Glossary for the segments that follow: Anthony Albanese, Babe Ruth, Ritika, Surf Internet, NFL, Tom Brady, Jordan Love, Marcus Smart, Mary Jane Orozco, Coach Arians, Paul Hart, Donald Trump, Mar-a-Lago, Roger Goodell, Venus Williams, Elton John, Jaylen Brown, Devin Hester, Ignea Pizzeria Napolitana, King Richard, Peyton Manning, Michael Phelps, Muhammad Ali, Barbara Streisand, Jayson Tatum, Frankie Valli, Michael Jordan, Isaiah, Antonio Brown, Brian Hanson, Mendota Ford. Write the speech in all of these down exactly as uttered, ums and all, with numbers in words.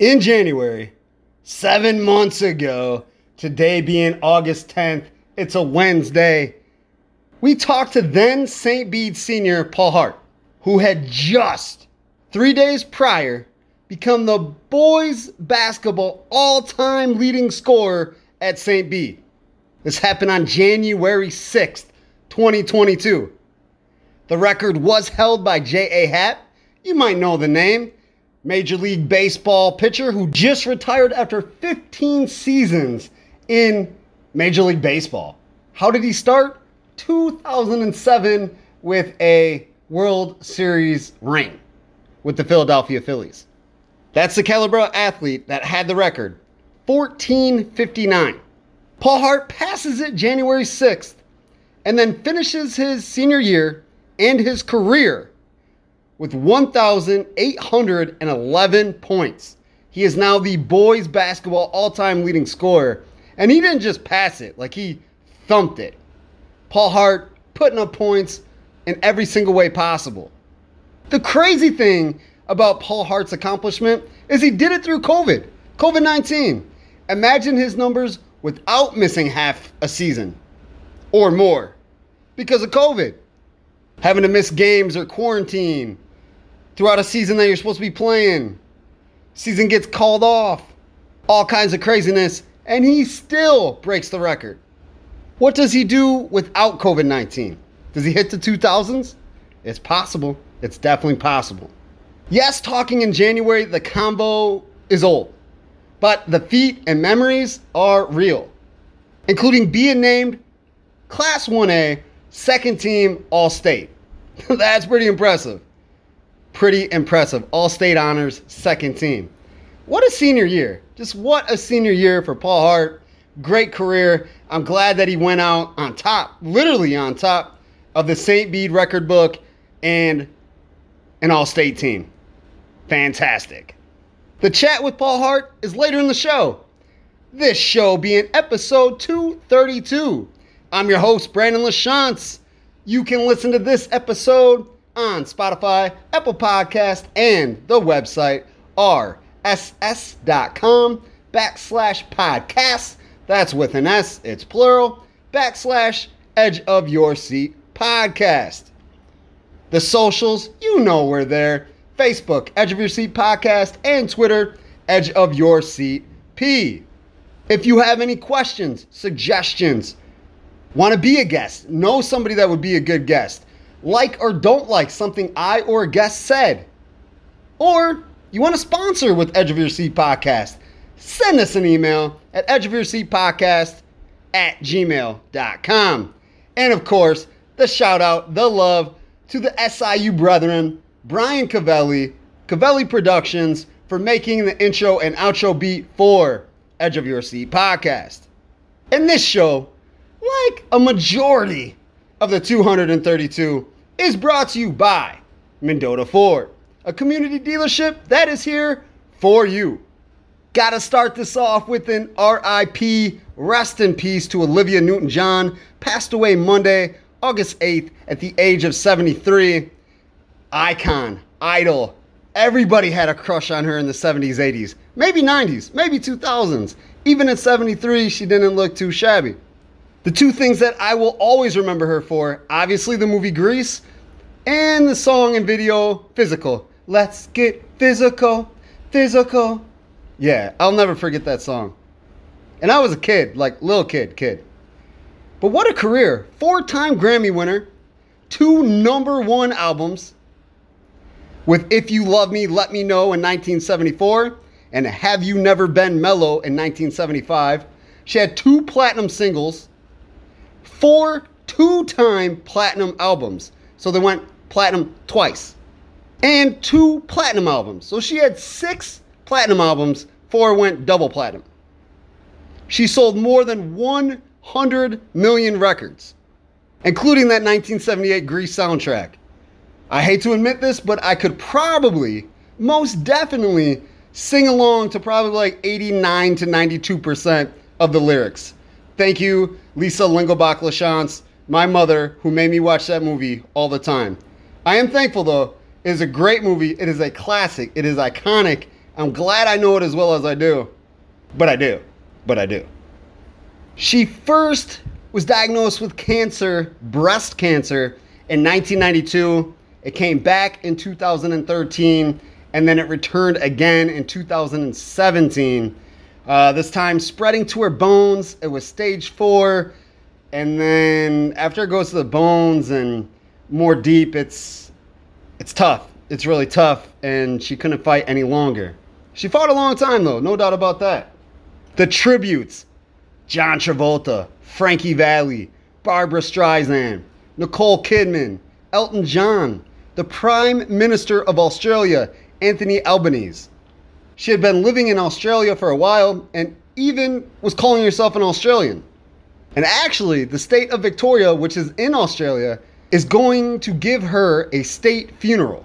in January, seven months ago, today being August tenth, it's a Wednesday, we talked to then Saint Bede senior Paul Hart, who had just three days prior become the boys basketball all-time leading scorer at Saint Bede. This happened on January sixth, twenty twenty-two. The record was held by J A. Hatt. You might know the name. Major League Baseball pitcher who just retired after fifteen seasons in Major League Baseball. How did he start? two thousand seven with a World Series ring with the Philadelphia Phillies. That's the caliber of athlete that had the record. fourteen fifty-nine. Paul Hart passes it January sixth and then finishes his senior year and his career with one thousand eight hundred eleven points. He is now the boys basketball all-time leading scorer. And he didn't just pass it, like he thumped it. Paul Hart putting up points in every single way possible. The crazy thing about Paul Hart's accomplishment is he did it through COVID, COVID nineteen. Imagine his numbers without missing half a season or more because of COVID. Having to miss games or quarantine throughout a season that you're supposed to be playing. Season gets called off. All kinds of craziness. And he still breaks the record. What does he do without COVID nineteen? Does he hit the two thousands? It's possible. It's definitely possible. Yes, talking in January, the combo is old. But the feat and memories are real. Including being named Class one A second team All-State. That's pretty impressive. Pretty impressive. All-State honors, second team. What a senior year. Just what a senior year for Paul Hart. Great career. I'm glad that he went out on top, literally on top of the Saint Bede record book and an All-State team. Fantastic. The chat with Paul Hart is later in the show. This show being episode two thirty-two. I'm your host, Brandon Lachance. You can listen to this episode on Spotify, Apple Podcast, and the website rss.com backslash podcasts. That's with an S. It's plural. Backslash edge of your seat podcast. The socials, you know we're there. Facebook, Edge of Your Seat Podcast, and Twitter, Edge of Your Seat P. If you have any questions, suggestions, want to be a guest, know somebody that would be a good guest, like or don't like something I or a guest said, or you want to sponsor with Edge of Your Seat Podcast, send us an email at edgeofyourseatpodcast at gmail dot com. And of course, the shout out, the love to the S I U brethren, Brian Cavelli, Cavelli Productions, for making the intro and outro beat for Edge of Your Seat Podcast. And this show, like a majority of the two hundred thirty-two, is brought to you by Mendota Ford, a community dealership that is here for you. Gotta start this off with an R I P, rest in peace to Olivia Newton-John, passed away Monday, August eighth, at the age of seventy-three. Icon, idol, everybody had a crush on her in the seventies, eighties, maybe nineties, maybe two thousands. Even at seventy-three, she didn't look too shabby. The two things that I will always remember her for, obviously the movie Grease and the song and video Physical. Let's get physical, physical. Yeah, I'll never forget that song. And I was a kid, like little kid, kid. But what a career. Four-time Grammy winner, two number one albums with If You Love Me, Let Me Know in nineteen seventy-four and Have You Never Been Mellow in nineteen seventy-five. She had two platinum singles. Four two-time platinum albums. So they went platinum twice. And two platinum albums. So she had six platinum albums. Four went double platinum. She sold more than one hundred million records, including that nineteen seventy-eight Grease soundtrack. I hate to admit this, but I could probably, most definitely, sing along to probably like eighty-nine to ninety-two percent of the lyrics. Thank you, Lisa Lingelbach-Lachance, my mother, who made me watch that movie all the time. I am thankful, though. It is a great movie. It is a classic. It is iconic. I'm glad I know it as well as I do. But I do. But I do. She first was diagnosed with cancer, breast cancer, in nineteen ninety-two. It came back in two thousand thirteen, and then it returned again in two thousand seventeen. Uh, this time spreading to her bones. It was stage four. And then after it goes to the bones and more deep, it's it's tough. It's really tough. And she couldn't fight any longer. She fought a long time, though. No doubt about that. The tributes. John Travolta, Frankie Valli, Barbara Streisand, Nicole Kidman, Elton John, the Prime Minister of Australia, Anthony Albanese. She had been living in Australia for a while and even was calling herself an Australian. And actually, the state of Victoria, which is in Australia, is going to give her a state funeral.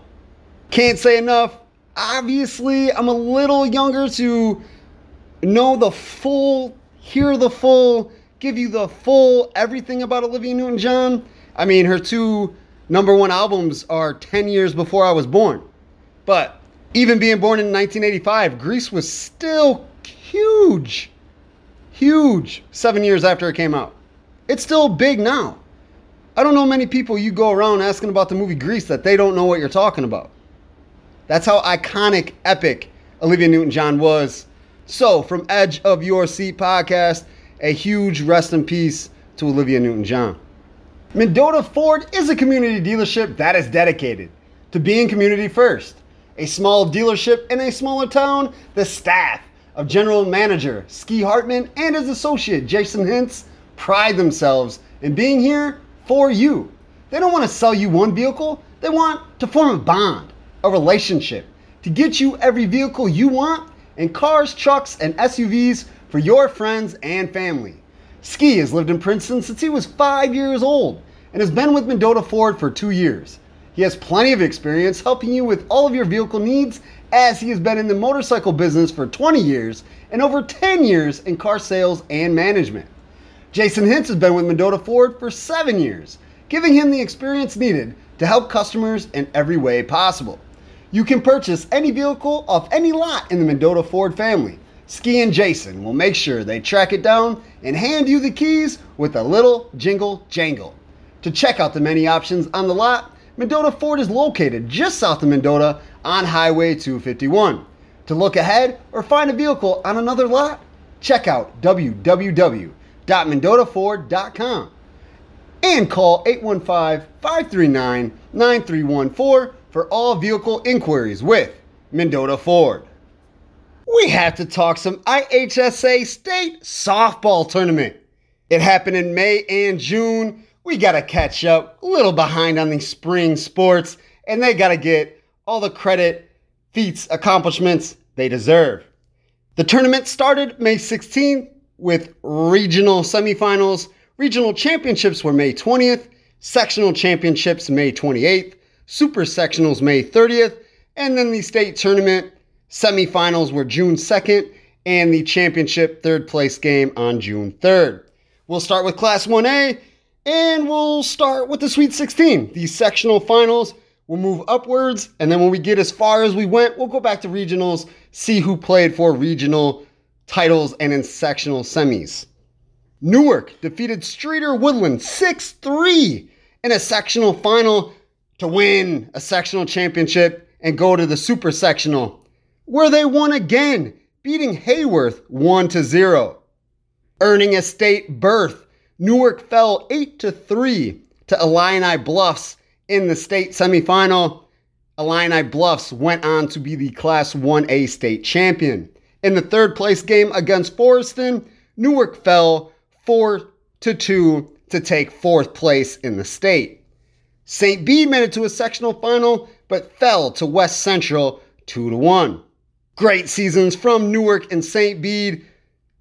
Can't say enough. Obviously, I'm a little younger to know the full, hear the full, give you the full everything about Olivia Newton-John. I mean, her two number one albums are ten years before I was born. But even being born in nineteen eighty-five, Grease was still huge. Huge seven years after it came out. It's still big now. I don't know many people you go around asking about the movie Grease that they don't know what you're talking about. That's how iconic, epic Olivia Newton-John was. So from Edge of Your Seat podcast, a huge rest in peace to Olivia Newton-John. Mendota Ford is a community dealership that is dedicated to being community first. A small dealership in a smaller town, the staff of General Manager Ski Hartman and his associate Jason Hintz pride themselves in being here for you. They don't want to sell you one vehicle. They want to form a bond, a relationship, to get you every vehicle you want and cars, trucks, and S U Vs for your friends and family. Ski has lived in Princeton since he was five years old and has been with Mendota Ford for two years. He has plenty of experience helping you with all of your vehicle needs, as he has been in the motorcycle business for twenty years and over ten years in car sales and management. Jason Hintz has been with Mendota Ford for seven years, giving him the experience needed to help customers in every way possible. You can purchase any vehicle off any lot in the Mendota Ford family. Ski and Jason will make sure they track it down and hand you the keys with a little jingle jangle. To check out the many options on the lot, Mendota Ford is located just south of Mendota on Highway two fifty-one. To look ahead or find a vehicle on another lot, check out w w w dot mendota ford dot com and call eight one five, five three nine, nine three one four for all vehicle inquiries with Mendota Ford. We have to talk some I H S A State Softball Tournament. It happened in May and June. We got to catch up, a little behind on these spring sports, and they got to get all the credit, feats, accomplishments they deserve. The tournament started May sixteenth with regional semifinals. Regional championships were May twentieth, sectional championships May twenty-eighth, super sectionals May thirtieth, and then the state tournament semifinals were June second, and the championship third place game on June third. We'll start with Class one A. And we'll start with the Sweet sixteen. These sectional finals will move upwards. And then when we get as far as we went, we'll go back to regionals, see who played for regional titles and in sectional semis. Newark defeated Streeter Woodland six three in a sectional final to win a sectional championship and go to the super sectional, where they won again, beating Hayworth one to zero. Earning a state berth, Newark fell eight to three to Illini Bluffs in the state semifinal. Illini Bluffs went on to be the Class one A state champion. In the third place game against Forreston, Newark fell four to two to take fourth place in the state. Saint Bede made it to a sectional final, but fell to West Central two to one. Great seasons from Newark and Saint Bede.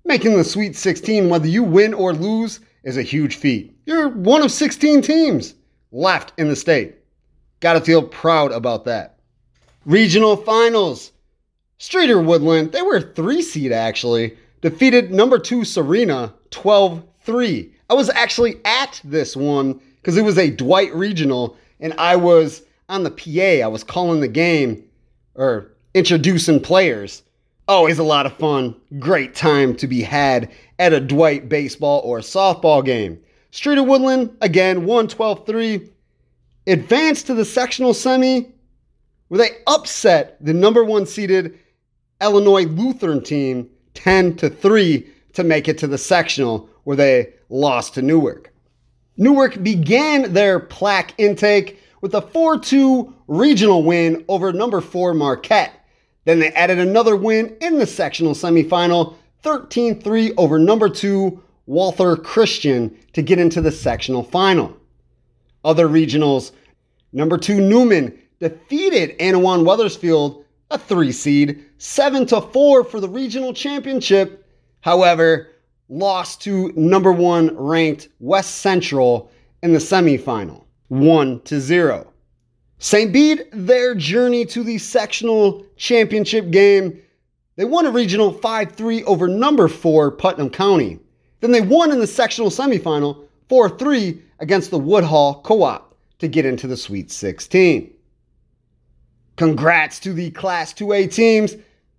Making the Sweet sixteen, whether you win or lose, is a huge feat. You're one of sixteen teams left in the state. Gotta feel proud about that. Regional finals. Streeter Woodland, they were a three seed actually, defeated number two Serena twelve three. I was actually at this one because it was a Dwight regional and I was on the P A. I was calling the game or introducing players. Always a lot of fun. Great time to be had at a Dwight baseball or softball game. Streeter Woodland, again, one twelve three. Advanced to the sectional semi, where they upset the number one seeded Illinois Lutheran team ten to three to make it to the sectional, where they lost to Newark. Newark began their plaque intake with a four two regional win over number four Marquette. Then they added another win in the sectional semifinal, thirteen three over number two Walther Christian, to get into the sectional final. Other regionals, number two Newman defeated Anawan Weathersfield, a three seed, seven to four for the regional championship. However, lost to number one ranked West Central in the semifinal, one to zero. Saint Bede, their journey to the sectional championship game, they won a regional five three over number four Putnam County. Then they won in the sectional semifinal four three against the Woodhall Co-op to get into the Sweet sixteen. Congrats to the Class two A teams.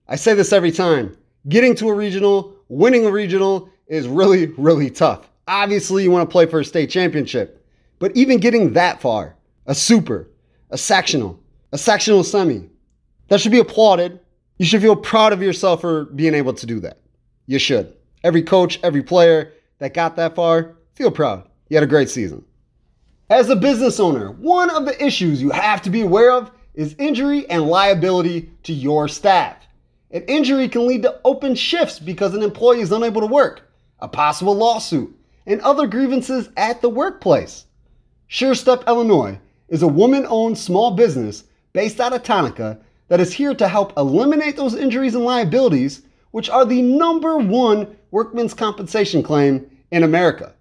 I say this every time. Getting to a regional, winning a regional is really, really tough. Obviously, you want to play for a state championship. But even getting that far, a super, a sectional, a sectional semi, that should be applauded. You should feel proud of yourself for being able to do that. You should. Every coach, every player that got that far, feel proud. You had a great season. As a business owner, one of the issues you have to be aware of is injury and liability to your staff. An injury can lead to open shifts because an employee is unable to work, a possible lawsuit, and other grievances at the workplace. SureStep Illinois is a woman-owned small business based out of Tonica that is here to help eliminate those injuries and liabilities, which are the number one workman's compensation claim in America.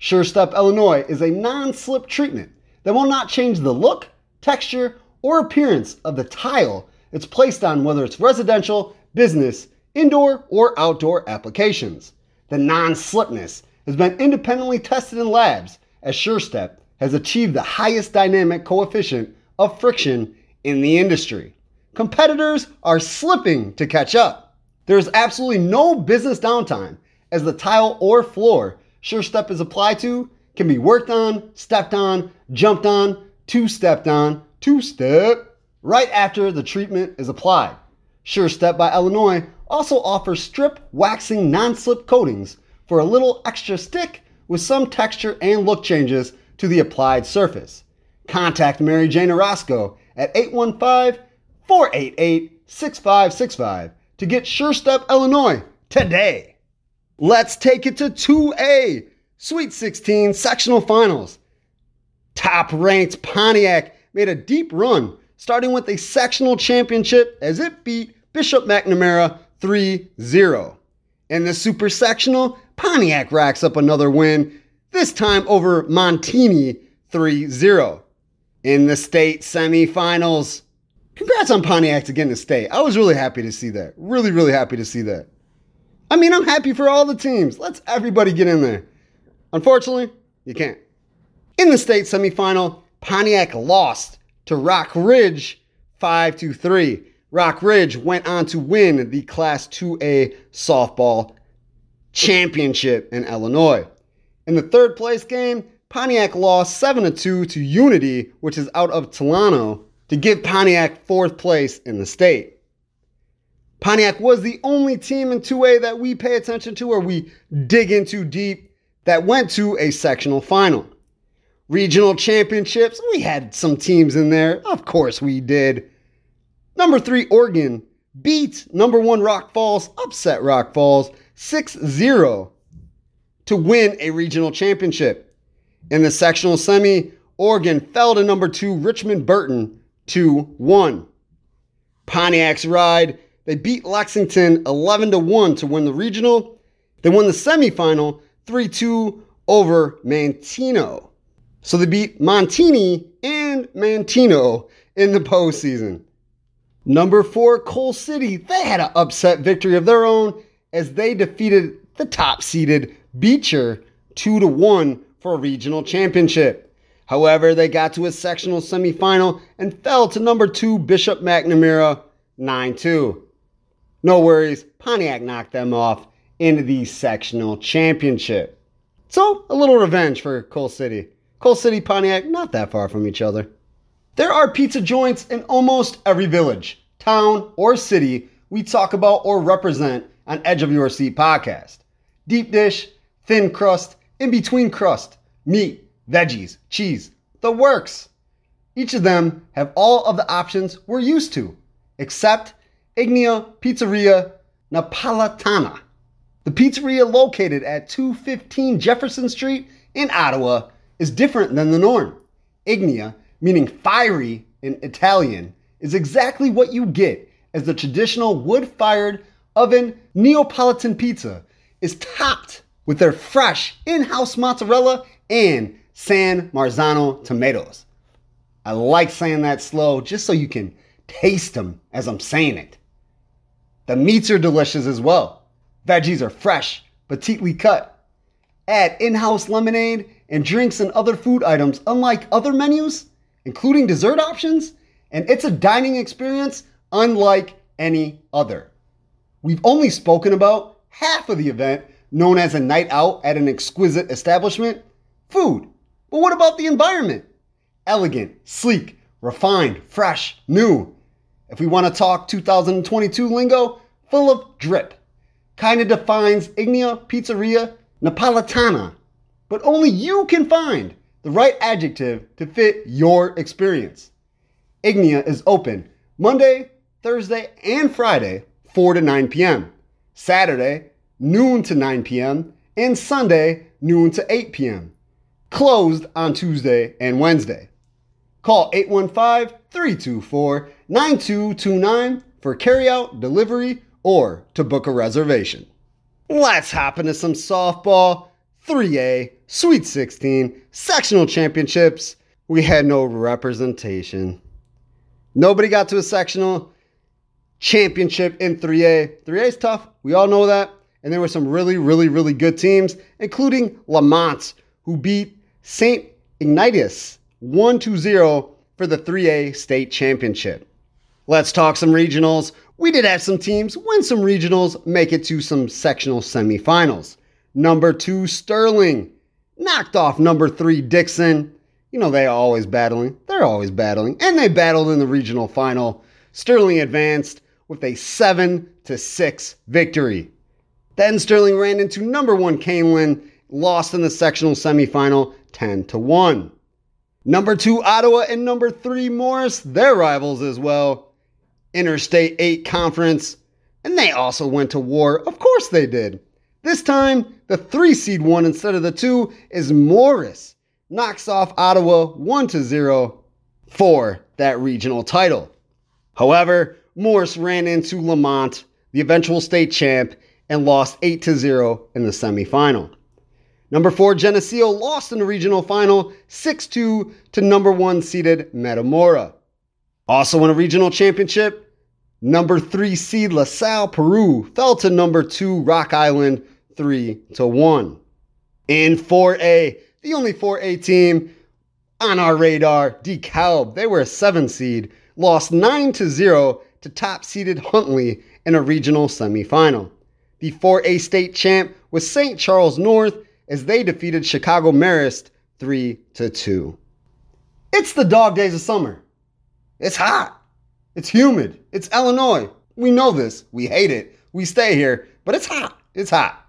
SureStep Illinois is a non-slip treatment that will not change the look, texture, or appearance of the tile it's placed on, whether it's residential, business, indoor, or outdoor applications. The non-slipness has been independently tested in labs, as SureStep has achieved the highest dynamic coefficient of friction in the industry. Competitors are slipping to catch up. There is absolutely no business downtime, as the tile or floor SureStep is applied to can be worked on, stepped on, jumped on, two-stepped on, two-step, right after the treatment is applied. SureStep by Illinois also offers strip waxing non-slip coatings for a little extra stick with some texture and look changes to the applied surface. Contact Mary Jane Orozco at eight one five, four eight eight, six five six five to get SureStep Illinois today. Let's take it to two A, Sweet sixteen sectional finals. Top-ranked Pontiac made a deep run, starting with a sectional championship as it beat Bishop McNamara three zero. In the super sectional, Pontiac racks up another win, this time over Montini three zero. In the state semifinals, congrats on Pontiac to get in the state. I was really happy to see that. Really, really happy to see that. I mean, I'm happy for all the teams. Let's everybody get in there. Unfortunately, you can't. In the state semifinal, Pontiac lost to Rock Ridge five to three. Rock Ridge went on to win the Class two A softball championship in Illinois. In the third place game, Pontiac lost seven to two to Unity, which is out of Tolano, to give Pontiac fourth place in the state. Pontiac was the only team in two A that we pay attention to or we dig into deep that went to a sectional final. Regional championships, we had some teams in there. Of course we did. Number three, Oregon, beat number one Rock Falls, upset Rock Falls, six zero to win a regional championship. In the sectional semi, Oregon fell to number two, Richmond Burton, two one. Pontiac's ride, they beat Lexington eleven to one to win the regional. They won the semifinal, three two over Mantino. So they beat Montini and Mantino in the postseason. Number four, Coal City, they had an upset victory of their own as they defeated the top-seeded Beecher two to one for a regional championship. However, they got to a sectional semifinal and fell to number two Bishop McNamara nine two. No worries, Pontiac knocked them off into the sectional championship. So, a little revenge for Coal City. Coal City, Pontiac, not that far from each other. There are pizza joints in almost every village, town, or city we talk about or represent on Edge of Your Seat podcast. Deep dish, thin crust, in-between crust, meat, veggies, cheese, the works. Each of them have all of the options we're used to, except Ignea Pizzeria Napolitana, the pizzeria located at two fifteen Jefferson Street in Ottawa, is different than the norm. Ignea, meaning fiery in Italian, is exactly what you get as the traditional wood-fired oven Neapolitan pizza is topped with their fresh in-house mozzarella and San Marzano tomatoes. I like saying that slow just so you can taste them as I'm saying it. The meats are delicious as well. Veggies are fresh, petitely cut. Add in-house lemonade and drinks and other food items unlike other menus, including dessert options, and it's a dining experience unlike any other. We've only spoken about half of the event, known as a night out at an exquisite establishment, food. But what about the environment? Elegant, sleek, refined, fresh, new. If we want to talk two thousand twenty-two lingo, full of drip. Kinda defines Ignea Pizzeria Napolitana, but only you can find the right adjective to fit your experience. Ignea is open Monday, Thursday, and Friday, four to nine p.m., Saturday, noon to nine p.m., and Sunday, noon to eight p.m., closed on Tuesday and Wednesday. Call eight one five, three two four, nine two two nine for carryout, delivery, or to book a reservation. Let's hop into some softball. three A, Sweet sixteen, sectional championships. We had no representation. Nobody got to a sectional championship in three A. three A is tough. We all know that. And there were some really, really, really good teams, including Lamont, who beat Saint Ignatius one two zero for the three A state championship. Let's talk some regionals. We did have some teams win some regionals, make it to some sectional semifinals. Number two, Sterling, knocked off number three, Dixon. You know, they're always battling. They're always battling. And they battled in the regional final. Sterling advanced with a seven to six victory. Then Sterling ran into number one, Canelan, lost in the sectional semifinal ten to one. Number two, Ottawa, and number three, Morris, their rivals as well. Interstate eight Conference, and they also went to war. Of course they did. This time, the three seed one instead of the two is Morris. Knocks off Ottawa one to zero for that regional title. However, Morris ran into Lamont, the eventual state champ, and lost eight to zero in the semifinal. Number four, Geneseo lost in the regional final six two to number one seeded Metamora. Also in a regional championship, number three seed LaSalle Peru fell to number two Rock Island three to one. In four A, the only four A team on our radar, DeKalb, they were a seven seed, lost nine to zero to top seeded Huntley in a regional semifinal. The four A state champ was Saint Charles North as they defeated Chicago Marist three to two. It's the dog days of summer. It's hot. It's humid. It's Illinois. We know this. We hate it. We stay here, but it's hot. It's hot.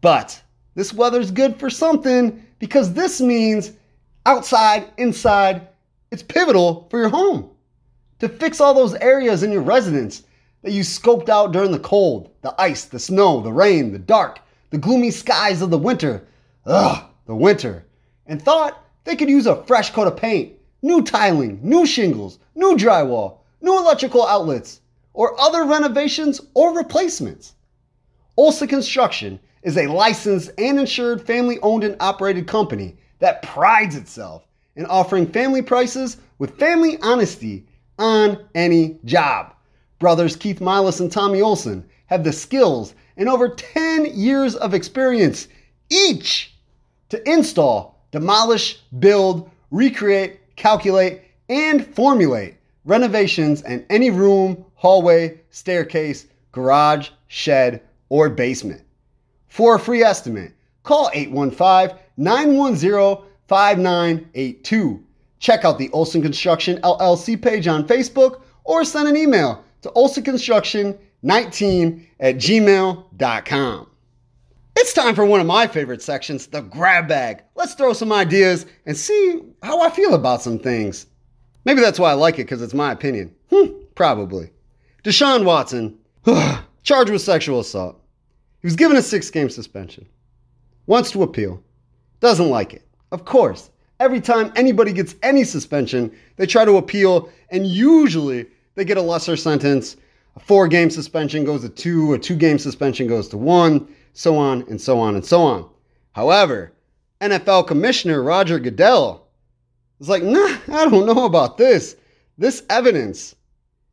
But this weather's good for something because this means outside, inside, it's pivotal for your home. To fix all those areas in your residence that you scoped out during the cold, the ice, the snow, the rain, the dark, the gloomy skies of the winter. Ugh, the winter. And thought they could use a fresh coat of paint, new tiling, new shingles, new drywall, new electrical outlets, or other renovations or replacements. Olsa Construction is a licensed and insured family-owned and operated company that prides itself in offering family prices with family honesty on any job. Brothers Keith Milas and Tommy Olson have the skills and over ten years of experience each to install, demolish, build, recreate, calculate, and formulate renovations in any room, hallway, staircase, garage, shed, or basement. For a free estimate, call eight one five, nine one zero, five nine eight two. Check out the Olsa Construction L L C page on Facebook or send an email to olsa construction nineteen at gmail dot com. It's time for one of my favorite sections, the grab bag. Let's throw some ideas and see how I feel about some things. Maybe that's why I like it, because it's my opinion. Hmm, probably. Deshaun Watson, charged with sexual assault. He was given a six-game suspension. Wants to appeal. Doesn't like it. Of course, every time anybody gets any suspension, they try to appeal, and usually they get a lesser sentence. A four-game suspension goes to two, a two-game suspension goes to one, so on and so on and so on. However, N F L Commissioner Roger Goodell was like, nah, I don't know about this. This evidence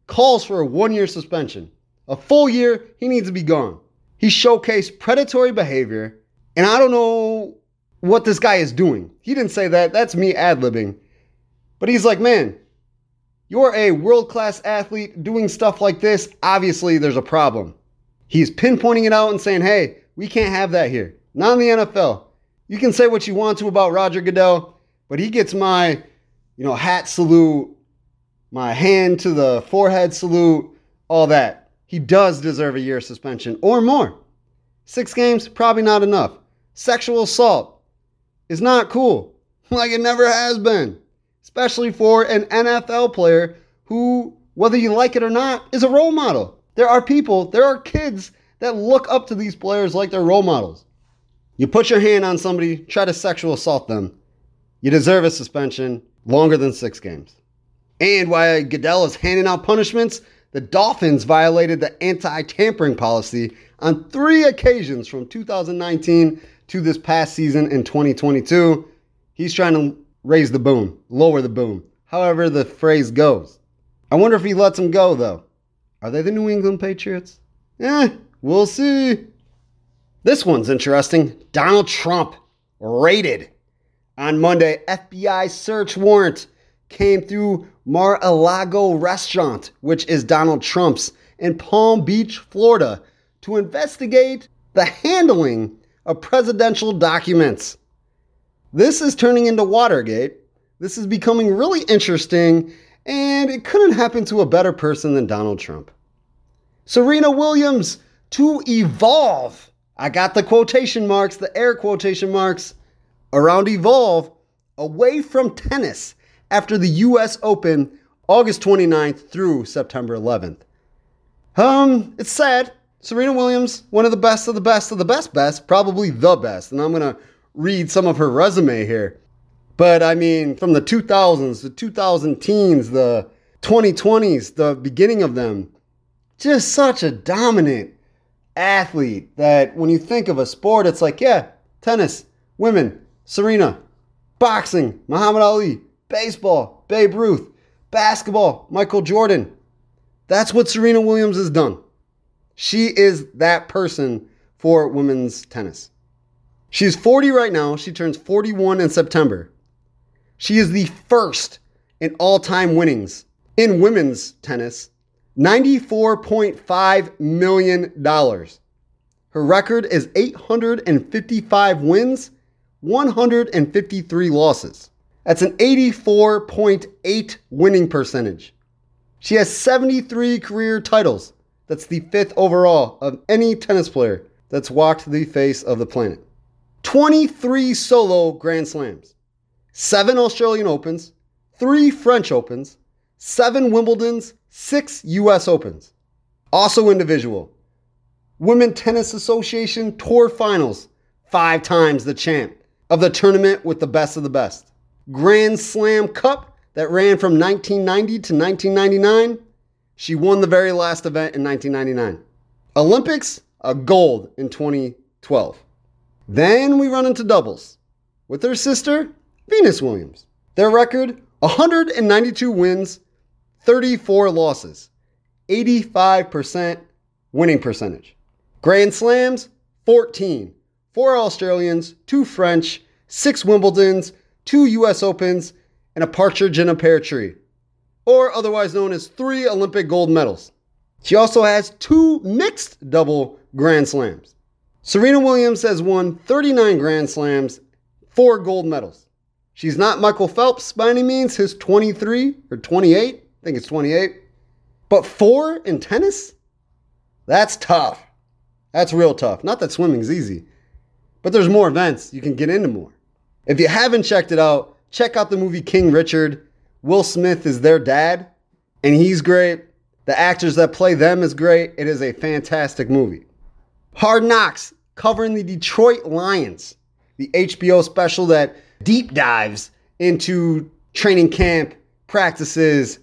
calls for a one-year suspension. A full year, he needs to be gone. He showcased predatory behavior, and I don't know what this guy is doing. He didn't say that. That's me ad-libbing. But he's like, man, you're a world-class athlete doing stuff like this. Obviously, there's a problem. He's pinpointing it out and saying, hey, we can't have that here. Not in the N F L. You can say what you want to about Roger Goodell, but he gets my, you know, hat salute, my hand to the forehead salute, all that. He does deserve a year suspension or more. Six games, probably not enough. Sexual assault is not cool, like it never has been, especially for an N F L player who, whether you like it or not, is a role model. There are people, there are kids that look up to these players like they're role models. You put your hand on somebody, try to sexual assault them. You deserve a suspension longer than six games. And while Goodell is handing out punishments, the Dolphins violated the anti-tampering policy on three occasions from two thousand nineteen to this past season in twenty twenty-two. He's trying to raise the boom, lower the boom, however the phrase goes. I wonder if he lets them go, though. Are they the New England Patriots? Eh, we'll see. This one's interesting. Donald Trump raided. On Monday, F B I search warrant came through Mar-a-Lago restaurant, which is Donald Trump's, in Palm Beach, Florida, to investigate the handling of presidential documents. This is turning into Watergate. This is becoming really interesting. And it couldn't happen to a better person than Donald Trump. Serena Williams to evolve. I got the quotation marks, the air quotation marks around evolve, away from tennis after the U S Open, August twenty-ninth through September eleventh. Um, it's sad. Serena Williams, one of the best of the best of the best best, probably the best. And I'm going to read some of her resume here. But I mean, from the two thousands, the two thousand teens, the twenty twenties, the beginning of them, just such a dominant athlete that when you think of a sport, it's like, yeah, tennis, women, Serena, boxing, Muhammad Ali, baseball, Babe Ruth, basketball, Michael Jordan. That's what Serena Williams has done. She is that person for women's tennis. She's forty right now. She turns forty-one in September. She is the first in all-time winnings in women's tennis, ninety-four point five million dollars. Her record is eight hundred fifty-five wins, one hundred fifty-three losses. That's an eighty-four point eight winning percentage. She has seventy-three career titles. That's the fifth overall of any tennis player that's walked the face of the planet. twenty-three solo Grand Slams. seven Australian Opens, three French Opens, seven Wimbledons, six U S Opens. Also individual. Women Tennis Association Tour Finals, five times the champ of the tournament with the best of the best. Grand Slam Cup that ran from nineteen ninety to nineteen ninety-nine. She won the very last event in nineteen ninety-nine. Olympics, a gold in twenty twelve. Then we run into doubles with her sister, Venus Williams. Their record, one hundred ninety-two wins, thirty-four losses, eighty-five percent winning percentage. Grand Slams, fourteen. Four Australians, two French, six Wimbledons, two U S Opens, and a partridge in a pear tree, or otherwise known as three Olympic gold medals. She also has two mixed double Grand Slams. Serena Williams has won thirty-nine Grand Slams, four gold medals. She's not Michael Phelps by any means, his twenty-three or twenty-eight, I think it's twenty-eight. But four in tennis? That's tough. That's real tough. Not that swimming's easy, but there's more events. You can get into more. If you haven't checked it out, check out the movie King Richard. Will Smith is their dad, and he's great. The actors that play them is great. It is a fantastic movie. Hard Knocks, covering the Detroit Lions, the H B O special that deep dives into training camp, practices,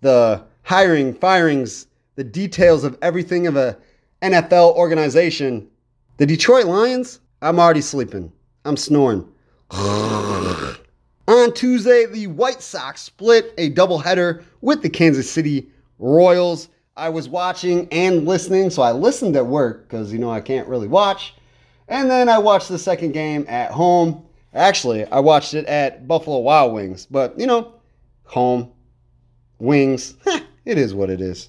the hiring, firings, the details of everything of a N F L organization. The Detroit Lions, I'm already sleeping. I'm snoring. On Tuesday, the White Sox split a doubleheader with the Kansas City Royals. I was watching and listening, so I listened at work because, you know, I can't really watch. And then I watched the second game at home. Actually, I watched it at Buffalo Wild Wings, but, you know, home, wings, it is what it is.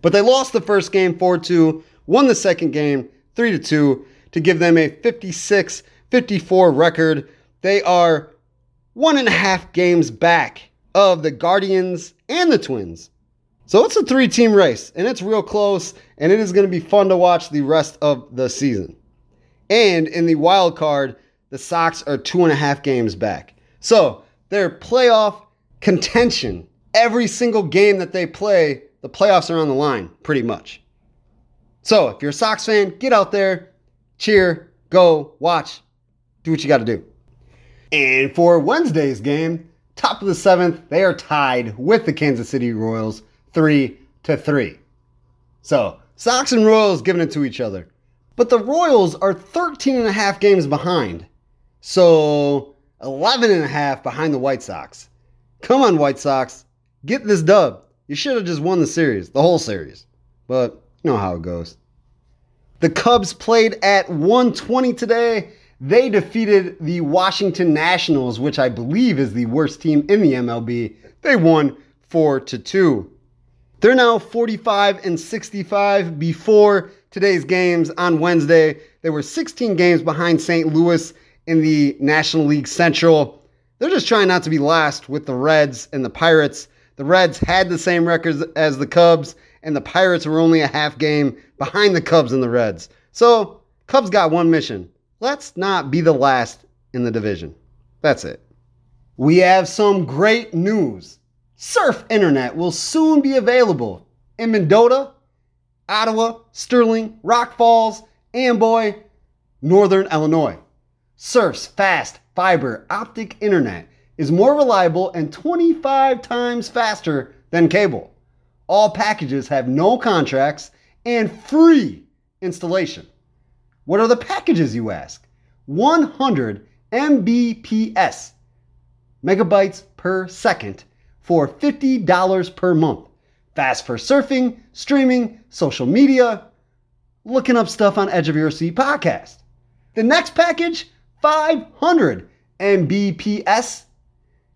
But they lost the first game four two, won the second game three to two to give them a fifty-six fifty-four record. They are one and a half games back of the Guardians and the Twins. So it's a three-team race, and it's real close, and it is going to be fun to watch the rest of the season. And in the wild card, the Sox are two and a half games back. So their playoff contention, every single game that they play, the playoffs are on the line pretty much. So if you're a Sox fan, get out there, cheer, go, watch, do what you got to do. And for Wednesday's game, top of the seventh, they are tied with the Kansas City Royals three to three. So Sox and Royals giving it to each other. But the Royals are thirteen and a half games behind. So eleven and a half behind the White Sox. Come on, White Sox. Get this dub. You should have just won the series, the whole series. But you know how it goes. The Cubs played at one twenty today. They defeated the Washington Nationals, which I believe is the worst team in the M L B. They won four to two. They're now forty-five and sixty-five before today's games on Wednesday. They were sixteen games behind Saint Louis in the National League Central. They're just trying not to be last with the Reds and the Pirates. The Reds had the same records as the Cubs, and the Pirates were only a half game behind the Cubs and the Reds. So, Cubs got one mission. Let's not be the last in the division. That's it. We have some great news. Surf Internet will soon be available in Mendota, Ottawa, Sterling, Rock Falls, Amboy, Northern Illinois. Surf's fast fiber optic internet is more reliable and twenty-five times faster than cable. All packages have no contracts and free installation. What are the packages, you ask? one hundred megabits per second, megabytes per second, for fifty dollars per month. Fast for surfing, streaming, social media, looking up stuff on Edge of Your Seat podcast. The next package, five hundred megabits per second,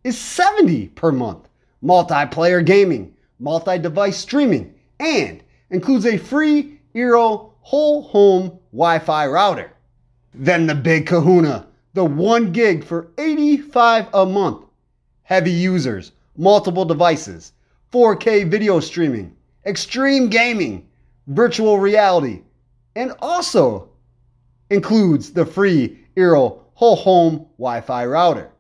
is seventy dollars per month. Multiplayer gaming, multi-device streaming, and includes a free Eero whole home Wi-Fi router. Then the big kahuna, the one gig for eighty-five dollars a month. Heavy users, multiple devices, four K video streaming, extreme gaming, virtual reality, and also includes the free Eero whole home Wi-Fi router.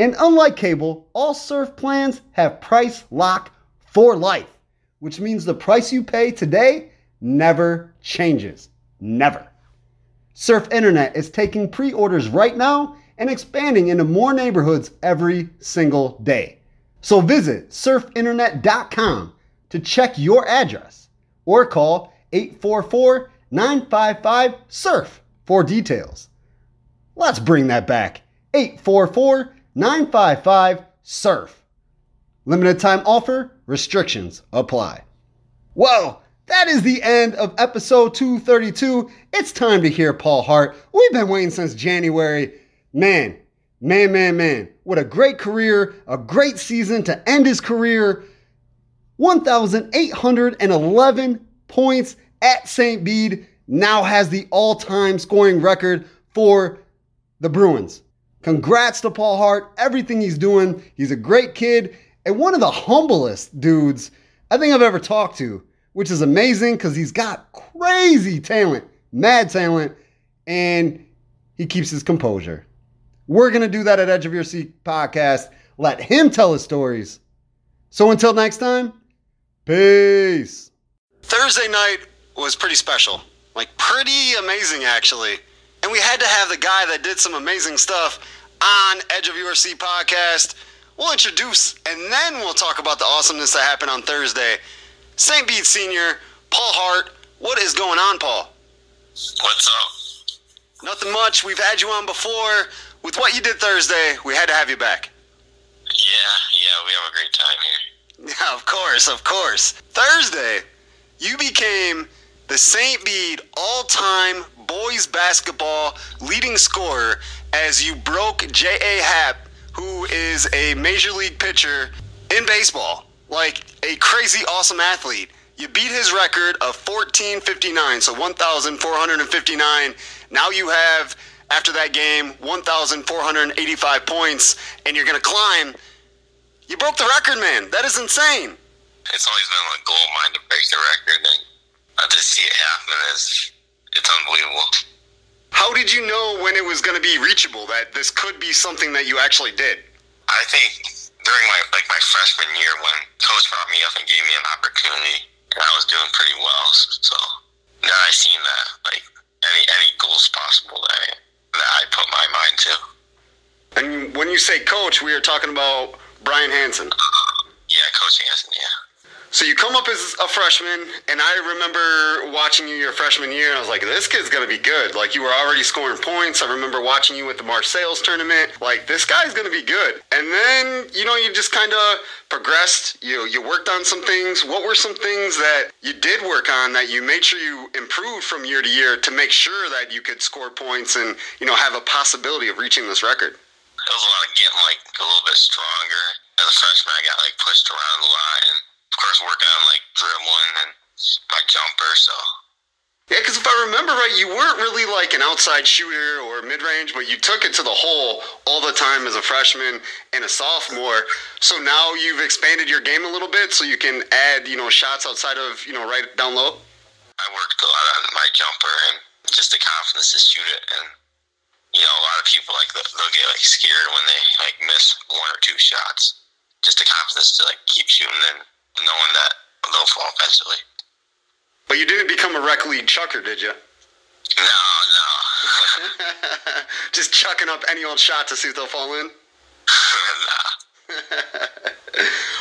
And unlike cable, all surf plans have price lock for life, which means the price you pay today never changes. Never. Surf Internet is taking pre-orders right now and expanding into more neighborhoods every single day. So visit surf internet dot com to check your address or call eight four four, nine five five, surf for details. Let's bring that back. eight four four, nine five five, surf. Limited time offer, restrictions apply. Well, that is the end of episode two thirty-two. It's time to hear Paul Hart. We've been waiting since January. Man. Man, man, man, what a great career, a great season to end his career. one thousand eight hundred eleven points at Saint Bede, now has the all-time scoring record for the Bruins. Congrats to Paul Hart, everything he's doing. He's a great kid and one of the humblest dudes I think I've ever talked to, which is amazing because he's got crazy talent, mad talent, and he keeps his composure. We're going to do that at Edge of Your Seat Podcast. Let him tell his stories. So until next time, peace. Thursday night was pretty special. Like, pretty amazing, actually. And we had to have the guy that did some amazing stuff on Edge of Your Seat Podcast. We'll introduce, and then we'll talk about the awesomeness that happened on Thursday. Saint Bede Senior, Paul Hart, what is going on, Paul? What's up? Nothing much. We've had you on before. With what you did Thursday, we had to have you back. Yeah, yeah, we have a great time here. Yeah, of course, of course. Thursday, you became the Saint Bede all-time boys basketball leading scorer as you broke J A. Hatt, who is a major league pitcher in baseball, like a crazy awesome athlete. You beat his record of fourteen fifty-nine, so one thousand four hundred fifty-nine. Now you have, after that game, one thousand four hundred eighty-five points, and you're going to climb. You broke the record, man. That is insane. It's always been a goal of mine to break the record, and I just see it happen. It's, it's unbelievable. How did you know when it was going to be reachable, that this could be something that you actually did? I think during my like my freshman year when Coach brought me up and gave me an opportunity, and I was doing pretty well, so now I seen that, like, any any goals possible that I, that I put my mind to. And when you say coach, we are talking about Brian Hanson. Uh, yeah, Coach Hanson, yeah. So you come up as a freshman, and I remember watching you your freshman year, and I was like, this kid's going to be good. Like, you were already scoring points. I remember watching you at the Marseilles tournament. Like, this guy's going to be good. And then, you know, you just kind of progressed. You you worked on some things. What were some things that you did work on that you made sure you improved from year to year to make sure that you could score points and, you know, have a possibility of reaching this record? It was a lot of getting, like, a little bit stronger. As a freshman, I got, like, pushed around a lot, and of course, working on, like, dribbling and my jumper, so. Yeah, because if I remember right, you weren't really, like, an outside shooter or mid-range, but you took it to the hole all the time as a freshman and a sophomore. So now you've expanded your game a little bit so you can add, you know, shots outside of, you know, right down low? I worked a lot on my jumper and just the confidence to shoot it. And, you know, a lot of people, like, they'll get, like, scared when they, like, miss one or two shots. Just the confidence to, like, keep shooting and knowing that they'll fall eventually. But you didn't become a rec league chucker, did you? No, no. Just chucking up any old shot to see if they'll fall in? Nah.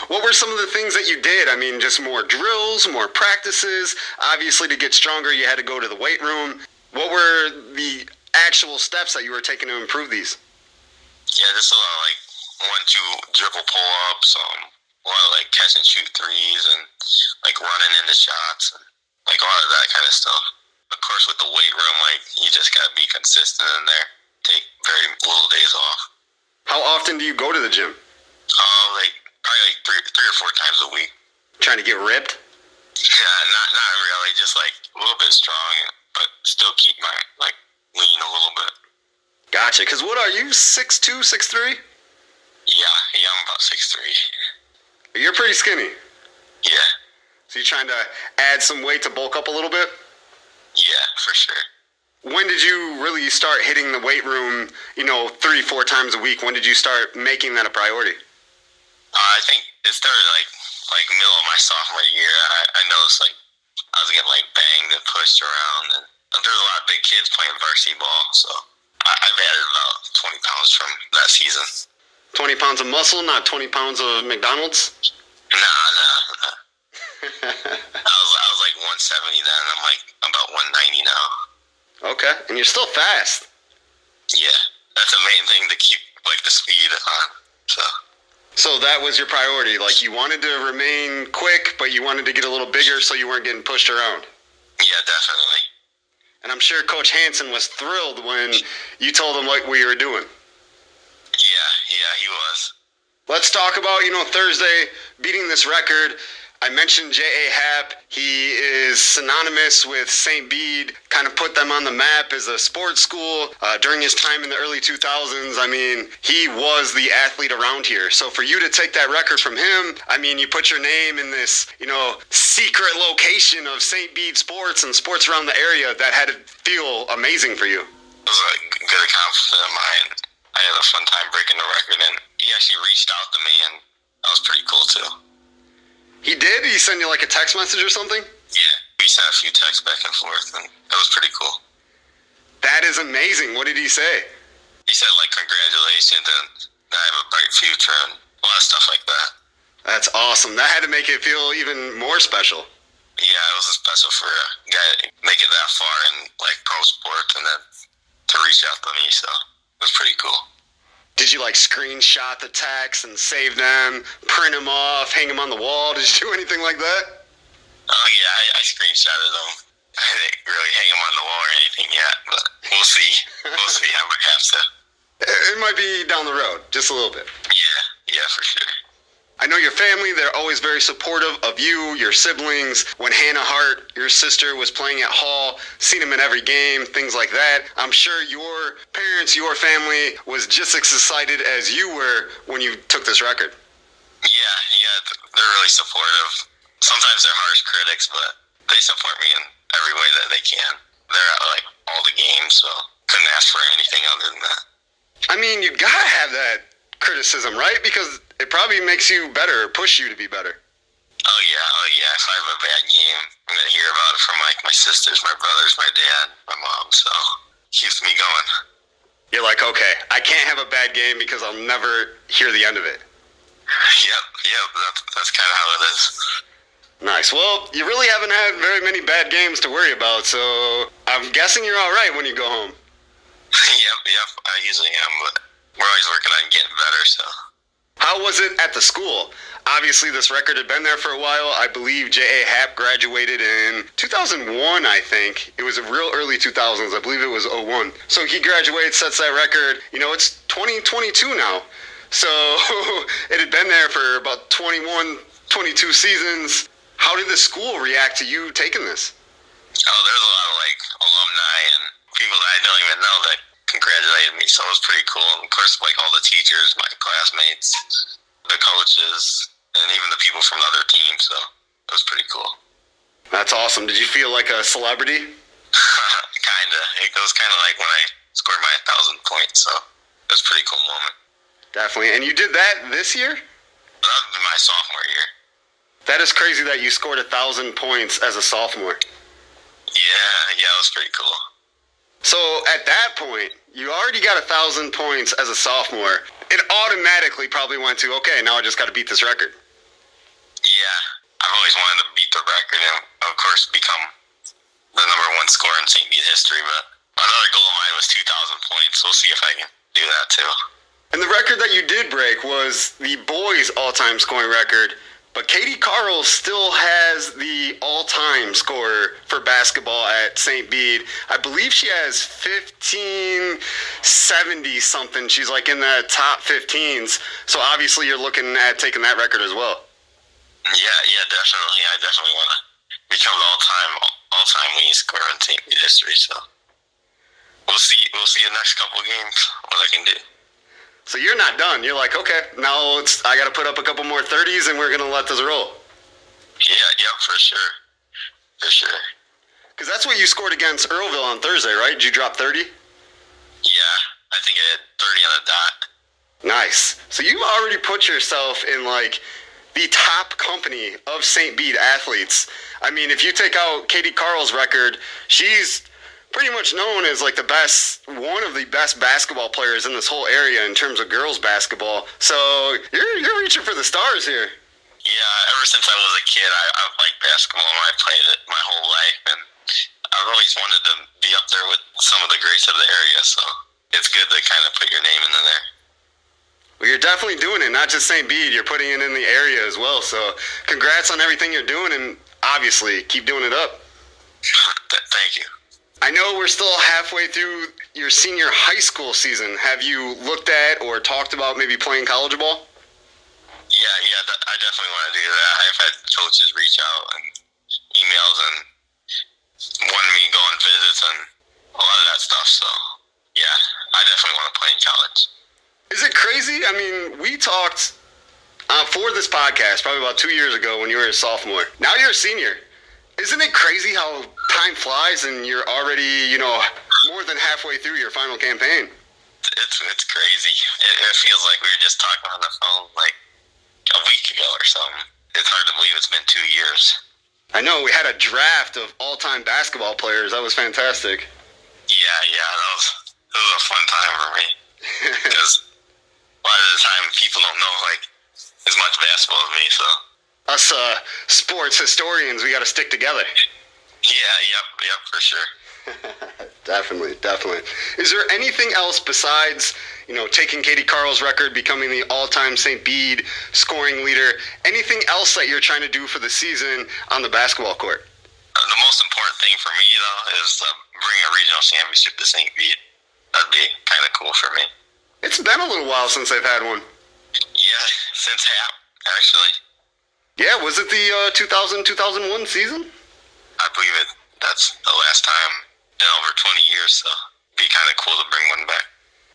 What were some of the things that you did? I mean, just more drills, more practices. Obviously, to get stronger, you had to go to the weight room. What were the actual steps that you were taking to improve these? Yeah, just a lot of, like, one, two dribble pull-ups, um, a lot of, like, catch-and-shoot threes and, like, running into shots and, like, all of that kind of stuff. Of course, with the weight room, like, you just got to be consistent in there. Take very little days off. How often do you go to the gym? Oh, uh, like, probably, like, three three or four times a week. Trying to get ripped? Yeah, not not really. Just, like, a little bit strong, but still keep my, like, lean a little bit. Gotcha. Because what are you, six two, six three? Yeah, yeah, I'm about six three. You're pretty skinny. Yeah. So you're trying to add some weight to bulk up a little bit? Yeah, for sure. When did you really start hitting the weight room, you know, three, four times a week? When did you start making that a priority? Uh, I think it started, like, like middle of my sophomore year. I, I noticed, like, I was getting, like, banged and pushed around. And there was a lot of big kids playing varsity ball, so I, I've added about twenty pounds from that season. twenty pounds of muscle, not twenty pounds of McDonald's? Nah, nah, nah. I was I was like one seventy then, and I'm like about one ninety now. Okay, and you're still fast. Yeah, that's the main thing to keep, like, the speed on, so. So that was your priority, like, you wanted to remain quick, but you wanted to get a little bigger so you weren't getting pushed around? Yeah, definitely. And I'm sure Coach Hanson was thrilled when you told him, like, what you were doing. Yeah, yeah, he was. Let's talk about, you know, Thursday beating this record. I mentioned J A. Hatt. He is synonymous with Saint Bede, kind of put them on the map as a sports school uh, during his time in the early two thousands. I mean, he was the athlete around here. So for you to take that record from him, I mean, you put your name in this, you know, secret location of Saint Bede sports and sports around the area, that had to feel amazing for you. It was a good accomplishment of mine. I had a fun time breaking the record, and he actually reached out to me, and that was pretty cool too. He did? He sent you like a text message or something? Yeah, we sent a few texts back and forth, and that was pretty cool. That is amazing. What did he say? He said, like, congratulations, and that I have a bright future, and a lot of stuff like that. That's awesome. That had to make it feel even more special. Yeah, it was special for a guy to make it that far in, like, pro sports, and then to reach out to me, so it was pretty cool. Did you, like, screenshot the texts and save them, print them off, hang them on the wall? Did you do anything like that? Oh, yeah, I, I screenshotted them. I didn't really hang them on the wall or anything yet, but we'll see. We'll see. I might have to. It might be down the road, just a little bit. Yeah, yeah, for sure. I know your family, they're always very supportive of you, your siblings. When Hannah Hart, your sister, was playing at Hall, seen him in every game, things like that. I'm sure your parents, your family was just as excited as you were when you took this record. Yeah, yeah, they're really supportive. Sometimes they're harsh critics, but they support me in every way that they can. They're at, like, all the games, so couldn't ask for anything other than that. I mean, you gotta have that criticism, right? Because it probably makes you better, push you to be better. Oh, yeah. Oh, yeah. If I have a bad game, I'm going to hear about it from, like, my sisters, my brothers, my dad, my mom. So it keeps me going. You're like, okay, I can't have a bad game because I'll never hear the end of it. Yep. Yep. That's, that's kind of how it is. Nice. Well, you really haven't had very many bad games to worry about, so I'm guessing you're all right when you go home. Yep. Yep. I usually am, but we're always working on getting better, so. How was it at the school? Obviously, this record had been there for a while. I believe J A. Happ graduated in two thousand one, I think. It was a real early two thousands. I believe it was oh one. So he graduates, sets that record. You know, it's twenty twenty-two now. So it had been there for about twenty-one, twenty-two seasons. How did the school react to you taking this? Oh, there's a lot of, like, alumni and people that I don't even know that congratulated me, so it was pretty cool. And of course, like, all the teachers, my classmates, the coaches, and even the people from the other teams, so it was pretty cool. That's awesome. Did you feel like a celebrity? Kinda. It was kinda like when I scored my thousand points, so it was a pretty cool moment. Definitely. And you did that this year? That was my sophomore year. That is crazy that you scored a thousand points as a sophomore. Yeah, yeah, it was pretty cool. So at that point, you already got a thousand points as a sophomore. It automatically probably went to, okay, now I just got to beat this record. Yeah, I've always wanted to beat the record and, of course, become the number one scorer in Saint Bede history. But another goal of mine was two thousand points. We'll see if I can do that, too. And the record that you did break was the boys' all-time scoring record. But Katie Carl still has the all-time score for basketball at Saint Bede. I believe she has fifteen seventy something. She's like in the top fifteens. So obviously you're looking at taking that record as well. Yeah, yeah, definitely. I definitely want to become the all-time all-time leading scorer in Saint Bede history. So we'll see. We'll see the next couple of games what I can do. So you're not done. You're like, okay, now it's I got to put up a couple more thirties, and we're going to let this roll. Yeah, yeah, for sure. For sure. Because that's what you scored against Earlville on Thursday, right? Did you drop thirty? Yeah, I think I had thirty on the dot. Nice. So you've already put yourself in, like, the top company of Saint Bede athletes. I mean, if you take out Katie Carl's record, she's pretty much known as, like, the best, one of the best basketball players in this whole area in terms of girls basketball. So you're you're reaching for the stars here. Yeah, ever since I was a kid, I, I've liked basketball. I played it my whole life, and I've always wanted to be up there with some of the greats of the area. So it's good to kind of put your name in there. Well, you're definitely doing it, not just Saint Bede. You're putting it in the area as well. So congrats on everything you're doing, and obviously keep doing it up. Thank you. I know we're still halfway through your senior high school season. Have you looked at or talked about maybe playing college ball? Yeah, yeah, yeah, I definitely want to do that. I've had coaches reach out and emails and want me to go on visits and a lot of that stuff. So, yeah, I definitely want to play in college. Is it crazy? I mean, we talked uh, for this podcast probably about two years ago when you were a sophomore. Now you're a senior. Isn't it crazy how time flies and you're already, you know, more than halfway through your final campaign? It's it's crazy. It, it feels like we were just talking on the phone like a week ago or something. It's hard to believe it's been two years. I know. We had a draft of all-time basketball players. That was fantastic. Yeah, yeah. That was, that was a fun time for me. Because a lot of the time people don't know like as much basketball as me, so. Us uh, sports historians, we got to stick together. Yeah, yep, yep, for sure. Definitely, definitely. Is there anything else besides, you know, taking Katie Carl's record, becoming the all-time Saint Bede scoring leader, anything else that you're trying to do for the season on the basketball court? Uh, the most important thing for me, though, is uh, bring a regional championship to Saint Bede. That'd be kind of cool for me. It's been a little while since I've had one. Yeah, since Happ, actually. Yeah, was it the uh, two thousand, two thousand one season? I believe it. That's the last time in over twenty years, so it'd be kind of cool to bring one back.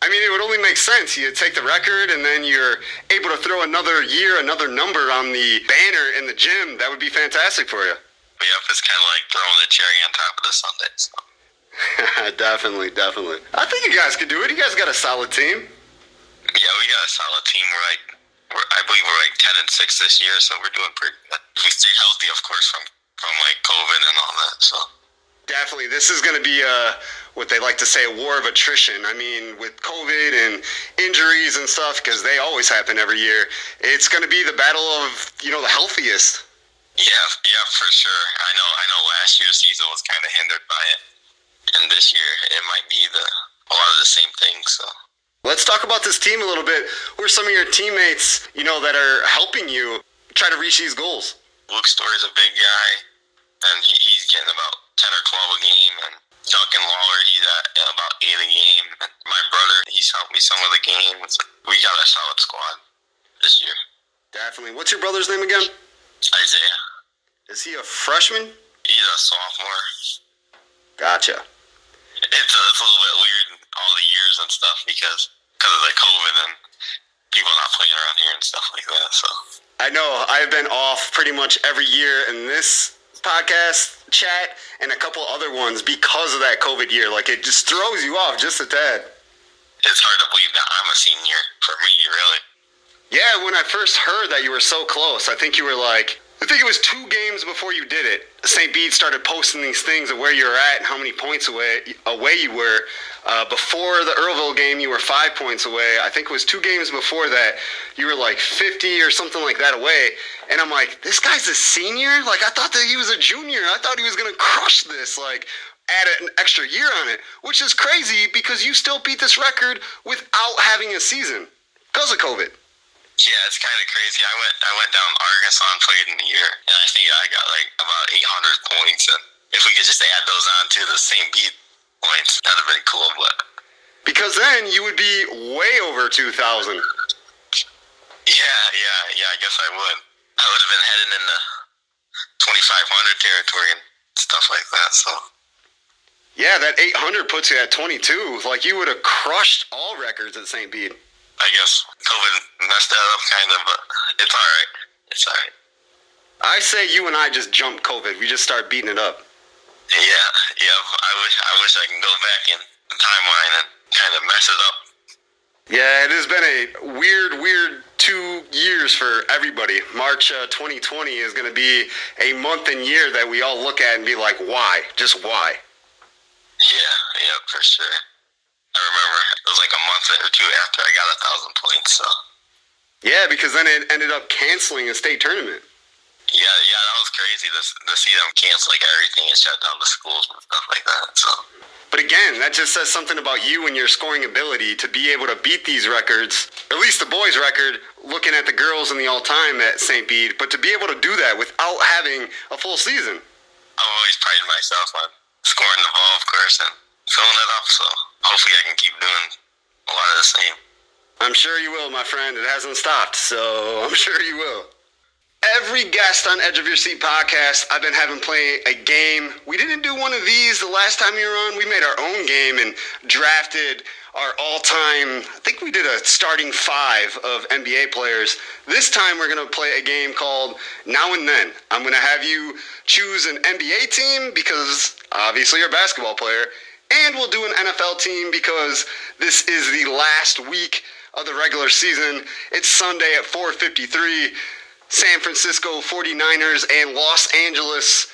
I mean, it would only make sense. You take the record, and then you're able to throw another year, another number on the banner in the gym. That would be fantastic for you. Yep, it's kind of like throwing the cherry on top of the sundae. So. Definitely, definitely. I think you guys could do it. You guys got a solid team. Yeah, we got a solid team. We're like, we're, I believe we're like ten and six this year, so we're doing pretty good. We stay healthy, of course, from, from like COVID and all that, so. Definitely. This is going to be a, what they like to say, a war of attrition. I mean, with COVID and injuries and stuff, because they always happen every year, it's going to be the battle of, you know, the healthiest. Yeah, yeah, for sure. I know I know. last year's season was kind of hindered by it, and this year it might be the a lot of the same thing. So let's talk about this team a little bit. Who are some of your teammates, you know, that are helping you try to reach these goals? Luke Story's a big guy, and he, he's getting about ten or twelve a game, and Duncan Lawler, he's at about eight a game, and my brother, he's helped me some of the games. We got a solid squad this year. Definitely. What's your brother's name again? Isaiah. Is he a freshman? He's a sophomore. Gotcha. It's a, it's a little bit weird, all the years and stuff, because, because of the COVID and people not playing around here and stuff like that, so. I know. I've been off pretty much every year, and this podcast, chat, and a couple other ones because of that COVID year. Like, it just throws you off just a tad. It's hard to believe that I'm a senior for me, really. Yeah, when I first heard that you were so close, I think you were like, I think it was two games before you did it. Saint Bede started posting these things of where you were at and how many points away away you were. Uh, before the Earlville game, you were five points away. I think it was two games before that, you were like fifty or something like that away. And I'm like, this guy's a senior? Like, I thought that he was a junior. I thought he was going to crush this, like, add an extra year on it, which is crazy because you still beat this record without having a season because of COVID. Yeah, it's kind of crazy. I went I went down to Arkansas and played in the year, and I think I got like about eight hundred points. And if we could just add those on to the Saint Bede points, that would have been cool. But because then you would be way over two thousand. Yeah, yeah, yeah, I guess I would. I would have been heading into twenty-five hundred territory and stuff like that, so. Yeah, that eight hundred puts you at twenty-two. Like, you would have crushed all records at Saint Bede. I guess COVID messed that up, kind of, but it's all right. It's all right. I say you and I just jump COVID. We just start beating it up. Yeah, yeah. I wish I wish I can go back in the timeline and kind of mess it up. Yeah, it has been a weird, weird two years for everybody. March uh, twenty twenty is going to be a month and year that we all look at and be like, why? Just why? Yeah, yeah, for sure. I remember it was like a month or two after I got a thousand points. So yeah, because then it ended up canceling a state tournament. Yeah, yeah, that was crazy to, to see them cancel like everything and shut down the schools and stuff like that. So, but again, that just says something about you and your scoring ability to be able to beat these records. At least the boys' record, looking at the girls in the all-time at Saint Bede, but to be able to do that without having a full season. I've always prided myself on scoring the ball, of course, and filling it up. So. Hopefully I can keep doing a lot of the same. I'm sure you will, my friend. It hasn't stopped, so I'm sure you will. Every guest on Edge of Your Seat podcast, I've been having play a game. We didn't do one of these the last time you were on. We made our own game and drafted our all-time, I think we did a starting five of N B A players. This time we're going to play a game called Now and Then. I'm going to have you choose an N B A team because obviously you're a basketball player, and we'll do an N F L team because this is the last week of the regular season. It's Sunday at four fifty-three. San Francisco forty-niners and Los Angeles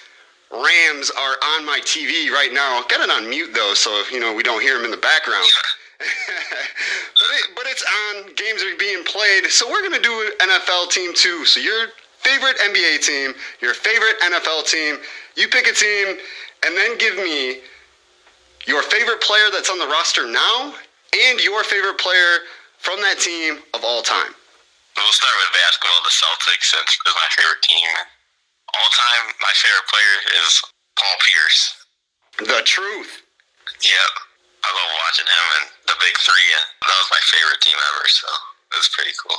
Rams are on my T V right now. Got it on mute, though, so you know we don't hear them in the background. but, it, but it's on. Games are being played. So we're going to do an N F L team, too. So your favorite N B A team, your favorite N F L team, you pick a team, and then give me your favorite player that's on the roster now and your favorite player from that team of all time. We'll start with basketball, the Celtics, since it's my favorite team. All time, my favorite player is Paul Pierce. The truth. Yep. I love watching him and the Big Three. That was my favorite team ever, so it was pretty cool.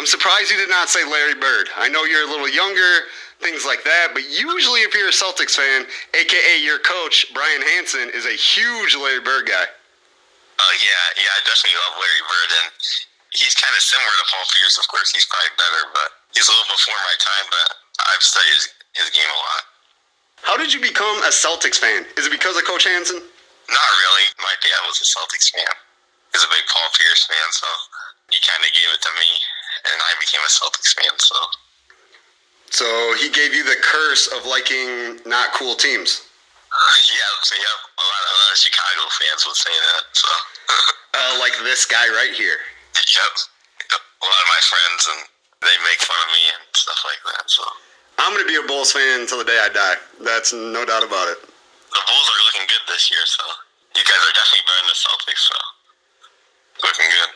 I'm surprised you did not say Larry Bird. I know you're a little younger, things like that, but usually if you're a Celtics fan, a k a your coach, Brian Hanson, is a huge Larry Bird guy. Oh, uh, yeah. Yeah, I definitely love Larry Bird, and he's kind of similar to Paul Pierce. Of course, he's probably better, but he's a little before my time, but I've studied his, his game a lot. How did you become a Celtics fan? Is it because of Coach Hanson? Not really. My dad was a Celtics fan. He was a big Paul Pierce fan, so he kind of gave it to me. And I became a Celtics fan, so. So he gave you the curse of liking not cool teams. Uh, yeah, so yeah, a lot, of, a lot of Chicago fans would say that, so. uh, like this guy right here. Yep. yep. A lot of my friends, and they make fun of me and stuff like that, so. I'm going to be a Bulls fan until the day I die. That's no doubt about it. The Bulls are looking good this year, so. You guys are definitely better than the Celtics, so. Looking good.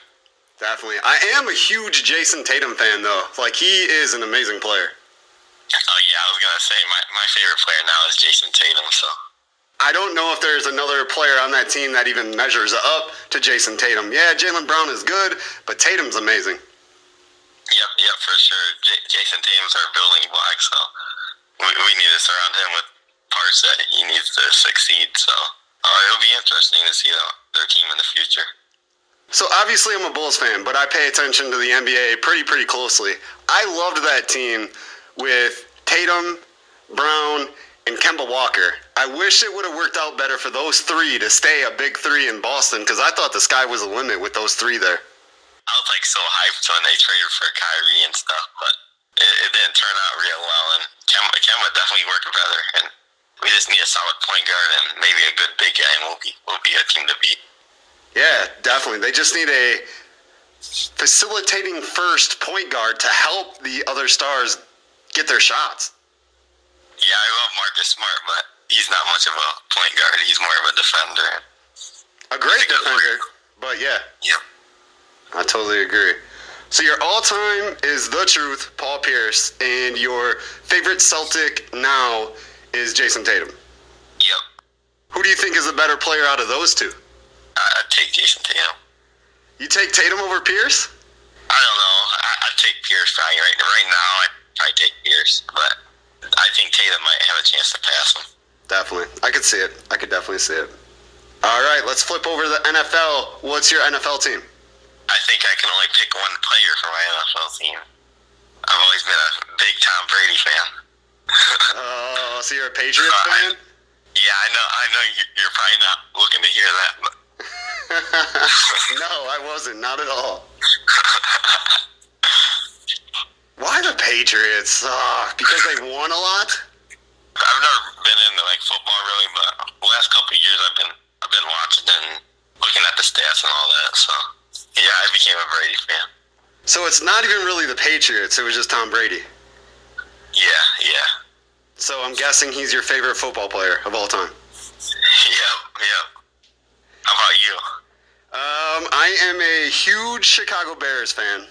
Definitely. I am a huge Jayson Tatum fan, though. Like, he is an amazing player. Oh, yeah, I was going to say, my, my favorite player now is Jayson Tatum, so. I don't know if there's another player on that team that even measures up to Jayson Tatum. Yeah, Jaylen Brown is good, but Tatum's amazing. Yep, yep, for sure. J- Jayson Tatum's our building block, so we, we need to surround him with parts that he needs to succeed, so uh, it'll be interesting to see the, their team in the future. So obviously I'm a Bulls fan, but I pay attention to the N B A pretty, pretty closely. I loved that team with Tatum, Brown, and Kemba Walker. I wish it would have worked out better for those three to stay a big three in Boston, because I thought the sky was the limit with those three there. I was like so hyped when they traded for Kyrie and stuff, but it, it didn't turn out real well, and Kemba, Kemba definitely worked better, and we just need a solid point guard and maybe a good big guy, and we'll be, we'll be a team to beat. Yeah, definitely. They just need a facilitating first point guard to help the other stars get their shots. Yeah, I love Marcus Smart, but he's not much of a point guard. He's more of a defender. A great defender, but yeah. Yeah. I totally agree. So your all-time is the truth, Paul Pierce, and your favorite Celtic now is Jayson Tatum. Yep. Who do you think is the better player out of those two? I'd take Jayson Tatum. You take Tatum over Pierce? I don't know. I, I'd take Pierce probably right, right now. I'd probably take Pierce, but I think Tatum might have a chance to pass him. Definitely. I could see it. I could definitely see it. All right, let's flip over to the N F L. What's your N F L team? I think I can only pick one player for my N F L team. I've always been a big Tom Brady fan. Oh, uh, so you're a Patriots uh, fan? I, yeah, I know. I know you're, you're probably not looking to hear that, but. No, I wasn't. Not at all. Why the Patriots? Uh, because they won a lot? I've never been into like football really, but the last couple of years I've been I've been watching and looking at the stats and all that. So yeah, I became a Brady fan. So it's not even really the Patriots. It was just Tom Brady. Yeah, yeah. So I'm guessing he's your favorite football player of all time. Yeah, yeah. How about you? Um, I am a huge Chicago Bears fan.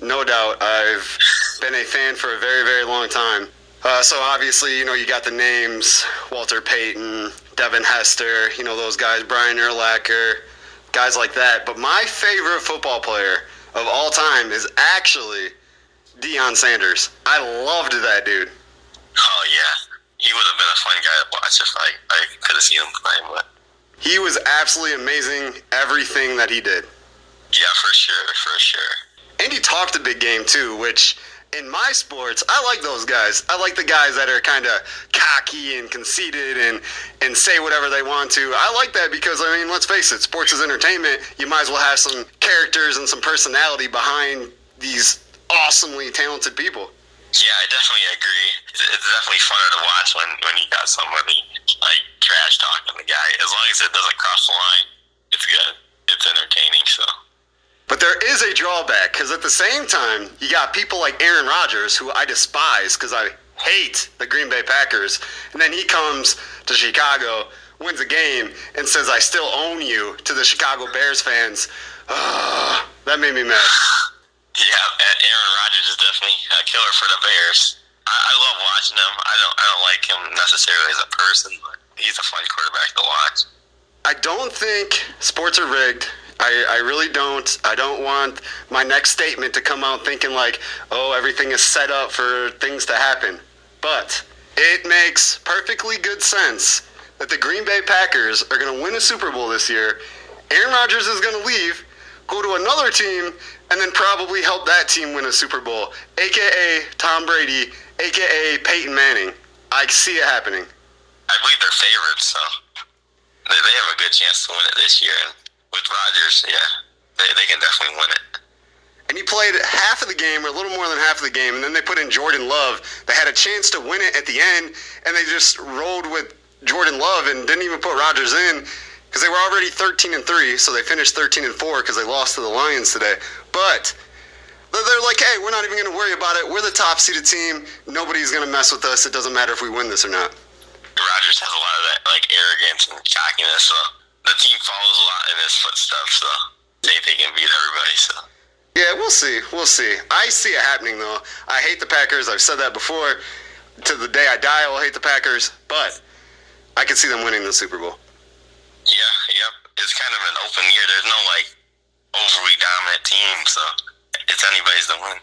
No doubt. I've been a fan for a very, very long time. Uh, so obviously, you know, you got the names, Walter Payton, Devin Hester, you know, those guys, Brian Urlacher, guys like that. But my favorite football player of all time is actually Deion Sanders. I loved that dude. Oh, yeah. He would have been a fun guy to watch if I, I could have seen him playing. But he was absolutely amazing, everything that he did. Yeah, for sure, for sure. And he talked a big game, too, which in my sports, I like those guys. I like the guys that are kind of cocky and conceited and, and say whatever they want to. I like that because, I mean, let's face it, sports is entertainment. You might as well have some characters and some personality behind these awesomely talented people. Yeah, I definitely agree. It's definitely funner to watch when, when you got somebody, like, trash talking the guy. As long as it doesn't cross the line, it's good. It's entertaining, so. But there is a drawback, because at the same time, you got people like Aaron Rodgers, who I despise because I hate the Green Bay Packers, and then he comes to Chicago, wins a game, and says, I still own you, to the Chicago Bears fans. Ugh, that made me mad. Yeah, Aaron Rodgers is definitely a killer for the Bears. I, I love watching him. I don't I don't like him necessarily as a person, but he's a fun quarterback to watch. I don't think sports are rigged. I, I really don't. I don't want my next statement to come out thinking like, oh, everything is set up for things to happen. But it makes perfectly good sense that the Green Bay Packers are going to win a Super Bowl this year. Aaron Rodgers is going to leave, go to another team, and then probably help that team win a Super Bowl, a k a. Tom Brady, a k a. Peyton Manning. I see it happening. I believe they're favorites, so they have a good chance to win it this year. With Rodgers, yeah, they, they can definitely win it. And he played half of the game, or a little more than half of the game, and then they put in Jordan Love. They had a chance to win it at the end, and they just rolled with Jordan Love and didn't even put Rodgers in because they were already thirteen and three, so they finished thirteen and four because they lost to the Lions today. But they're like, hey, we're not even going to worry about it. We're the top-seeded team. Nobody's going to mess with us. It doesn't matter if we win this or not. Rodgers has a lot of that, like, arrogance and cockiness, so the team follows a lot in his footsteps, so they think he can beat everybody. So yeah, we'll see. We'll see. I see it happening, though. I hate the Packers. I've said that before. To the day I die, I will hate the Packers, but I can see them winning the Super Bowl. Yeah, yep. It's kind of an open year. There's no, like, overly dominant team, so it's anybody's to win.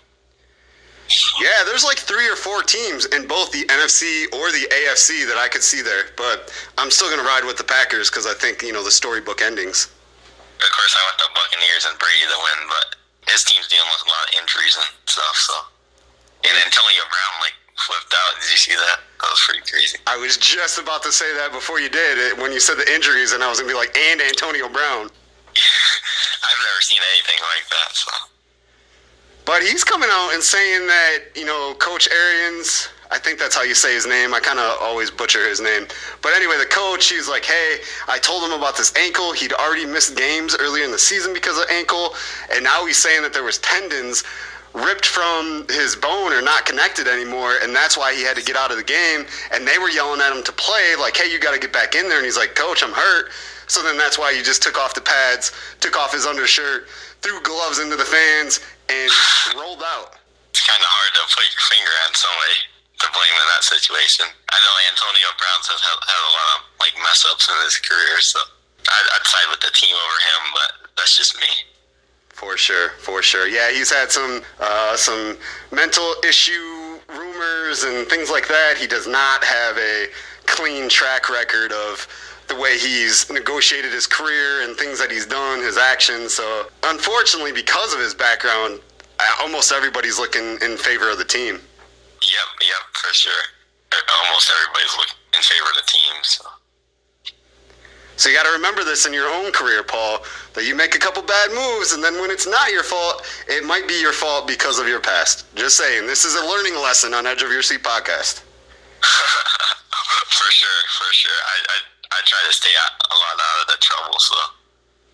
Yeah, there's like three or four teams in both the N F C or the A F C that I could see there, but I'm still going to ride with the Packers because I think, you know, the storybook endings. Of course, I want the Buccaneers and Brady to win, but his team's dealing with a lot of injuries and stuff, so. And Antonio Brown, like, flipped out. Did you see that? That was pretty crazy. I was just about to say that before you did, when you said the injuries, and I was going to be like, and Antonio Brown. I've never seen anything like that, so. But he's coming out and saying that, you know, Coach Arians, I think that's how you say his name. I kind of always butcher his name. But anyway, the coach, he's like, hey, I told him about this ankle. He'd already missed games earlier in the season because of ankle. And now he's saying that there was tendons ripped from his bone or not connected anymore. And that's why he had to get out of the game. And they were yelling at him to play, like, hey, you got to get back in there. And he's like, Coach, I'm hurt. So then that's why he just took off the pads, took off his undershirt, threw gloves into the fans, and rolled out. It's kind of hard to put your finger on somebody to blame in that situation. I know Antonio Brown has had, had a lot of, like, mess-ups in his career, so I'd, I'd side with the team over him, but that's just me. For sure, for sure. Yeah, he's had some uh, some mental issue rumors and things like that. He does not have a clean track record of the way he's negotiated his career and things that he's done, his actions. So, unfortunately, because of his background, almost everybody's looking in favor of the team. Yep, yep, for sure. Almost everybody's looking in favor of the team. So, so you got to remember this in your own career, Paul, that you make a couple bad moves, and then when it's not your fault, it might be your fault because of your past. Just saying, this is a learning lesson on Edge of Your Seat podcast. For sure, for sure. I... I I try to stay out, a lot out of the trouble, so.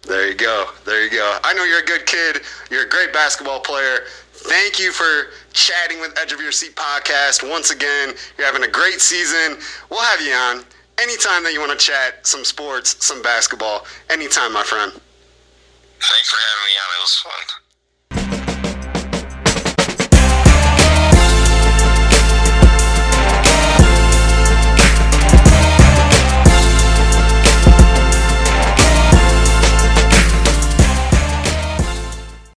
There you go. There you go. I know you're a good kid. You're a great basketball player. Thank you for chatting with Edge of Your Seat podcast once again. You're having a great season. We'll have you on anytime that you want to chat some sports, some basketball, anytime, my friend. Thanks for having me on. It was fun.